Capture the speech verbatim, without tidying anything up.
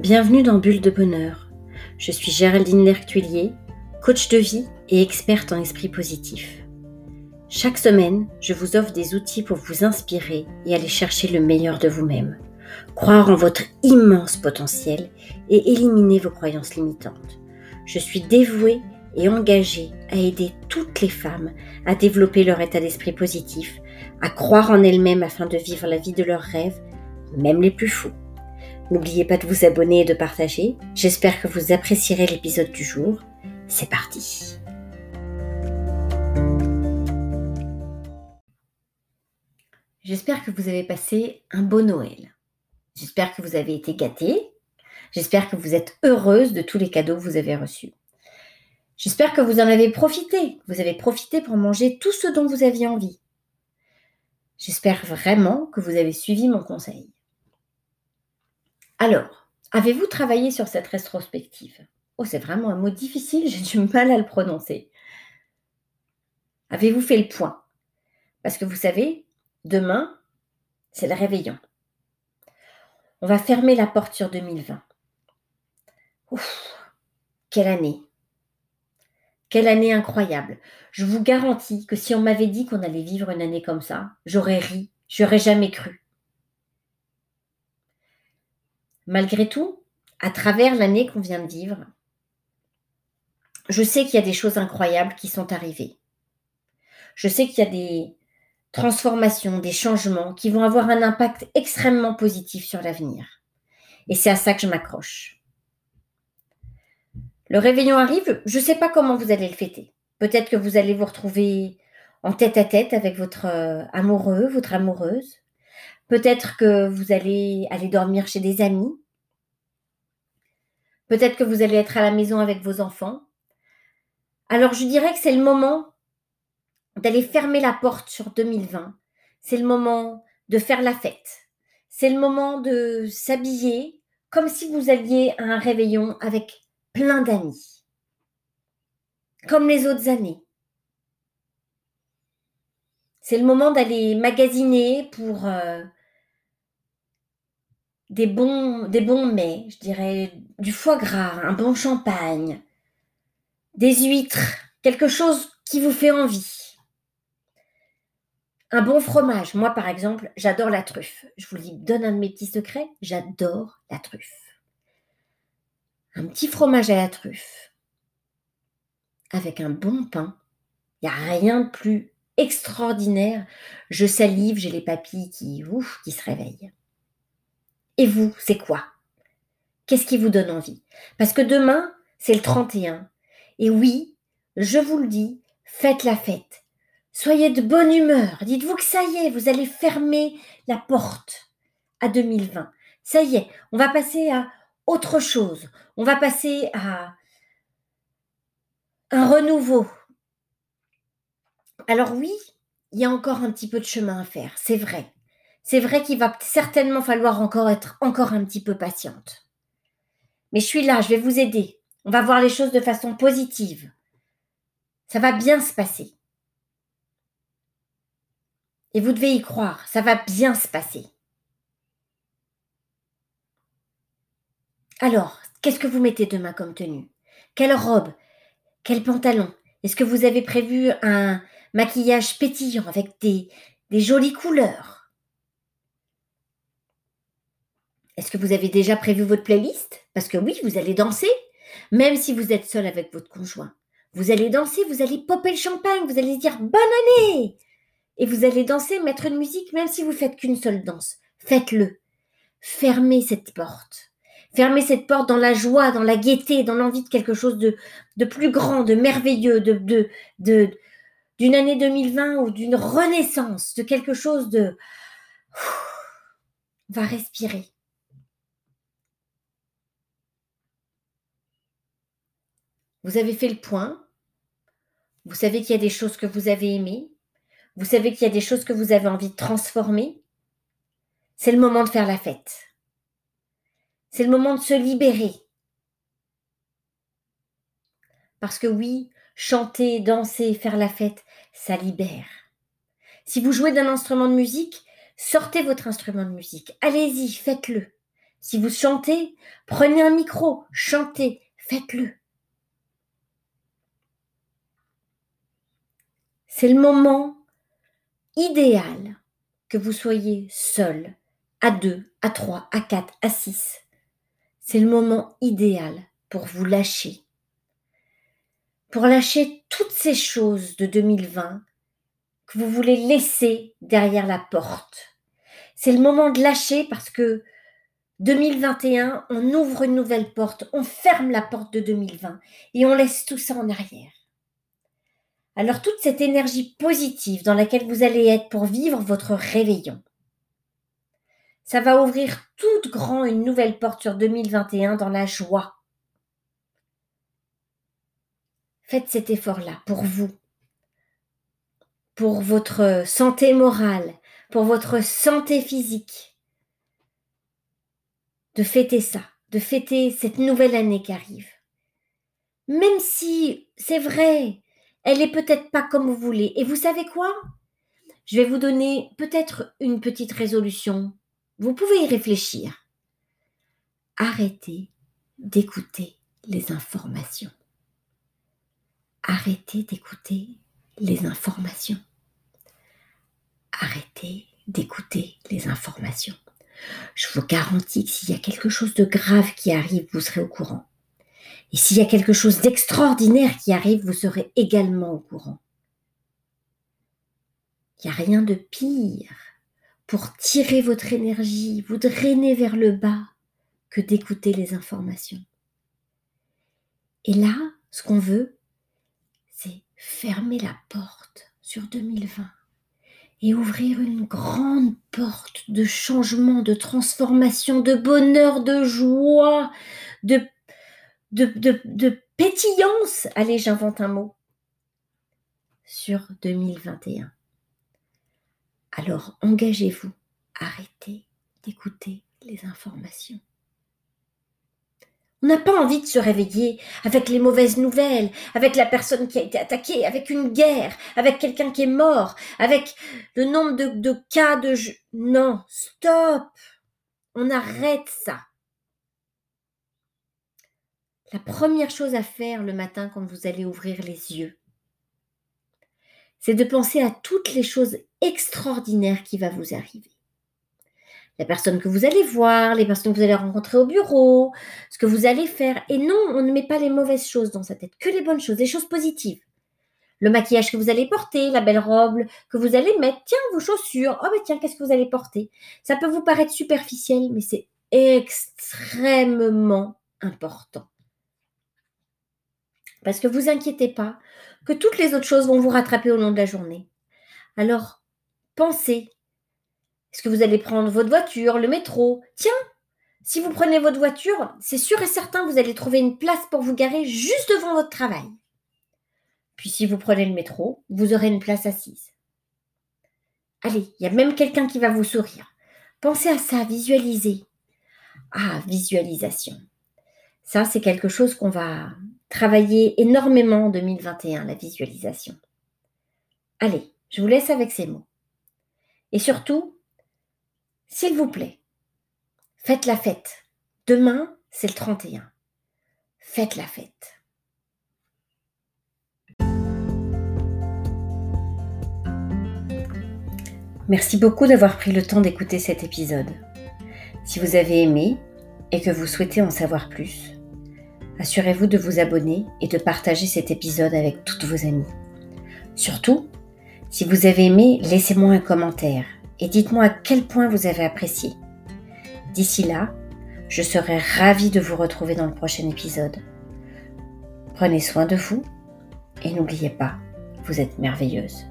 Bienvenue dans Bulle de Bonheur. Je suis Géraldine Lercuillier, coach de vie et experte en esprit positif. Chaque semaine, je vous offre des outils pour vous inspirer et aller chercher le meilleur de vous-même, croire en votre immense potentiel et éliminer vos croyances limitantes. Je suis dévouée et engagée à aider toutes les femmes à développer leur état d'esprit positif, à croire en elles-mêmes afin de vivre la vie de leurs rêves, même les plus fous. N'oubliez pas de vous abonner et de partager. J'espère que vous apprécierez l'épisode du jour. C'est parti. J'espère que vous avez passé un beau Noël. J'espère que vous avez été gâtés. J'espère que vous êtes heureuse de tous les cadeaux que vous avez reçus. J'espère que vous en avez profité. Vous avez profité pour manger tout ce dont vous aviez envie. J'espère vraiment que vous avez suivi mon conseil. Alors, avez-vous travaillé sur cette rétrospective ? Oh, c'est vraiment un mot difficile, j'ai du mal à le prononcer. Avez-vous fait le point ? Parce que vous savez, demain, c'est le réveillon. On va fermer la porte sur deux mille vingt. Ouf, quelle année ! Quelle année incroyable ! Je vous garantis que si on m'avait dit qu'on allait vivre une année comme ça, j'aurais ri, j'aurais jamais cru. Malgré tout, à travers l'année qu'on vient de vivre, je sais qu'il y a des choses incroyables qui sont arrivées. Je sais qu'il y a des transformations, des changements qui vont avoir un impact extrêmement positif sur l'avenir. Et c'est à ça que je m'accroche. Le réveillon arrive, je ne sais pas comment vous allez le fêter. Peut-être que vous allez vous retrouver en tête-à-tête avec votre amoureux, votre amoureuse. Peut-être que vous allez aller dormir chez des amis. Peut-être que vous allez être à la maison avec vos enfants. Alors, je dirais que c'est le moment d'aller fermer la porte sur deux mille vingt. C'est le moment de faire la fête. C'est le moment de s'habiller comme si vous alliez à un réveillon avec plein d'amis. Comme les autres années. C'est le moment d'aller magasiner pour... Euh, Des bons, des bons mets, je dirais, du foie gras, un bon champagne, des huîtres, quelque chose qui vous fait envie. Un bon fromage. Moi, par exemple, j'adore la truffe. Je vous le donne un de mes petits secrets, j'adore la truffe. Un petit fromage à la truffe, avec un bon pain. Il n'y a rien de plus extraordinaire. Je salive, j'ai les papilles qui, ouf, qui se réveillent. Et vous, c'est quoi ? Qu'est-ce qui vous donne envie ? Parce que demain, c'est le trente et un. Et oui, je vous le dis, faites la fête. Soyez de bonne humeur. Dites-vous que ça y est, vous allez fermer la porte à deux mille vingt. Ça y est, on va passer à autre chose. On va passer à un renouveau. Alors oui, il y a encore un petit peu de chemin à faire, c'est vrai. C'est vrai qu'il va certainement falloir encore être encore un petit peu patiente. Mais je suis là, je vais vous aider. On va voir les choses de façon positive. Ça va bien se passer. Et vous devez y croire, ça va bien se passer. Alors, qu'est-ce que vous mettez demain comme tenue ? Quelle robe ? Quel pantalon ? Est-ce que vous avez prévu un maquillage pétillant avec des, des jolies couleurs ? Est-ce que vous avez déjà prévu votre playlist ? Parce que oui, vous allez danser, même si vous êtes seul avec votre conjoint. Vous allez danser, vous allez popper le champagne, vous allez dire « Bonne année !» Et vous allez danser, mettre une musique, même si vous ne faites qu'une seule danse. Faites-le. Fermez cette porte. Fermez cette porte dans la joie, dans la gaieté, dans l'envie de quelque chose de, de plus grand, de merveilleux, de, de, de, d'une année deux mille vingt ou d'une renaissance, de quelque chose de... On va respirer. Vous avez fait le point, vous savez qu'il y a des choses que vous avez aimées, vous savez qu'il y a des choses que vous avez envie de transformer. C'est le moment de faire la fête. C'est le moment de se libérer. Parce que oui, chanter, danser, faire la fête, ça libère. Si vous jouez d'un instrument de musique, sortez votre instrument de musique. Allez-y, faites-le. Si vous chantez, prenez un micro, chantez, faites-le. C'est le moment idéal que vous soyez seul, à deux, à trois, à quatre, à six. C'est le moment idéal pour vous lâcher. Pour lâcher toutes ces choses de deux mille vingt que vous voulez laisser derrière la porte. C'est le moment de lâcher parce que deux mille vingt et un, on ouvre une nouvelle porte, on ferme la porte de deux mille vingt et on laisse tout ça en arrière. Alors toute cette énergie positive dans laquelle vous allez être pour vivre votre réveillon, ça va ouvrir toute grande une nouvelle porte sur deux mille vingt et un dans la joie. Faites cet effort-là pour vous, pour votre santé morale, pour votre santé physique, de fêter ça, de fêter cette nouvelle année qui arrive. Même si, c'est vrai, elle n'est peut-être pas comme vous voulez. Et vous savez quoi ? Je vais vous donner peut-être une petite résolution. Vous pouvez y réfléchir. Arrêtez d'écouter les informations. Arrêtez d'écouter les informations. Arrêtez d'écouter les informations. Je vous garantis que s'il y a quelque chose de grave qui arrive, vous serez au courant. Et s'il y a quelque chose d'extraordinaire qui arrive, vous serez également au courant. Il n'y a rien de pire pour tirer votre énergie, vous drainer vers le bas, que d'écouter les informations. Et là, ce qu'on veut, c'est fermer la porte sur deux mille vingt et ouvrir une grande porte de changement, de transformation, de bonheur, de joie, de De, de, de pétillance, allez, j'invente un mot, sur deux mille vingt et un. Alors, engagez-vous, arrêtez d'écouter les informations. On n'a pas envie de se réveiller avec les mauvaises nouvelles, avec la personne qui a été attaquée, avec une guerre, avec quelqu'un qui est mort, avec le nombre de, de cas de... Ju- non, stop, on arrête ça. La première chose à faire le matin quand vous allez ouvrir les yeux, c'est de penser à toutes les choses extraordinaires qui vont vous arriver. La personne que vous allez voir, les personnes que vous allez rencontrer au bureau, ce que vous allez faire. Et non, on ne met pas les mauvaises choses dans sa tête, que les bonnes choses, les choses positives. Le maquillage que vous allez porter, la belle robe que vous allez mettre, tiens, vos chaussures, oh ben tiens, qu'est-ce que vous allez porter ? Ça peut vous paraître superficiel, mais c'est extrêmement important. Parce que vous inquiétez pas, que toutes les autres choses vont vous rattraper au long de la journée. Alors, pensez. Est-ce que vous allez prendre votre voiture, le métro ? Tiens, si vous prenez votre voiture, c'est sûr et certain, vous allez trouver une place pour vous garer juste devant votre travail. Puis si vous prenez le métro, vous aurez une place assise. Allez, il y a même quelqu'un qui va vous sourire. Pensez à ça, visualisez. Ah, visualisation. Ça, c'est quelque chose qu'on va... travailler énormément en deux mille vingt et un, la visualisation. Allez, je vous laisse avec ces mots. Et surtout, s'il vous plaît, faites la fête. Demain, c'est le trente et un. Faites la fête. Merci beaucoup d'avoir pris le temps d'écouter cet épisode. Si vous avez aimé et que vous souhaitez en savoir plus, assurez-vous de vous abonner et de partager cet épisode avec toutes vos amies. Surtout, si vous avez aimé, laissez-moi un commentaire et dites-moi à quel point vous avez apprécié. D'ici là, je serai ravie de vous retrouver dans le prochain épisode. Prenez soin de vous et n'oubliez pas, vous êtes merveilleuse.